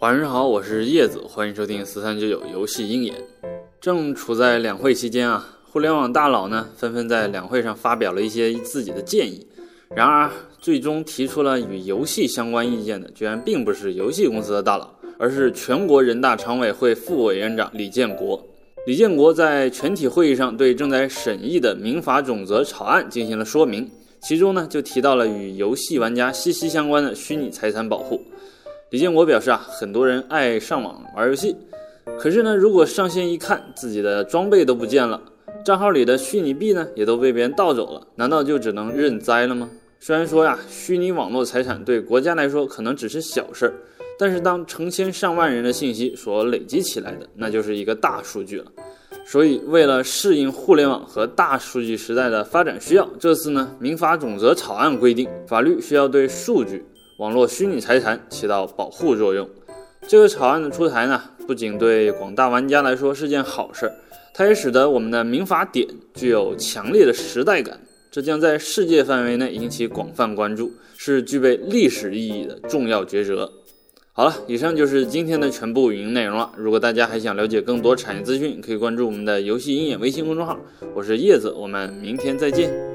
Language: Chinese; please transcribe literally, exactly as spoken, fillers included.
晚上好，我是叶子，欢迎收听四三九九游戏鹰眼。正处在两会期间啊，互联网大佬呢纷纷在两会上发表了一些自己的建议，然而最终提出了与游戏相关意见的居然并不是游戏公司的大佬，而是全国人大常委会副委员长李建国。李建国在全体会议上对正在审议的民法总则草案进行了说明，其中呢就提到了与游戏玩家息息相关的虚拟财产保护。李建国表示啊，很多人爱上网玩游戏，可是呢，如果上线一看，自己的装备都不见了，账号里的虚拟币呢也都被别人盗走了，难道就只能认栽了吗？虽然说呀，虚拟网络财产对国家来说可能只是小事儿，但是当成千上万人的信息所累积起来的，那就是一个大数据了。所以，为了适应互联网和大数据时代的发展需要，这次呢，民法总则草案规定，法律需要对数据。网络虚拟财产起到保护作用。这个草案的出台呢，不仅对广大玩家来说是件好事，它也使得我们的民法典具有强烈的时代感，这将在世界范围内引起广泛关注，是具备历史意义的重要抉择。好了，以上就是今天的全部语音内容了。如果大家还想了解更多产业资讯，可以关注我们的游戏鹰眼微信公众号。我是叶子，我们明天再见。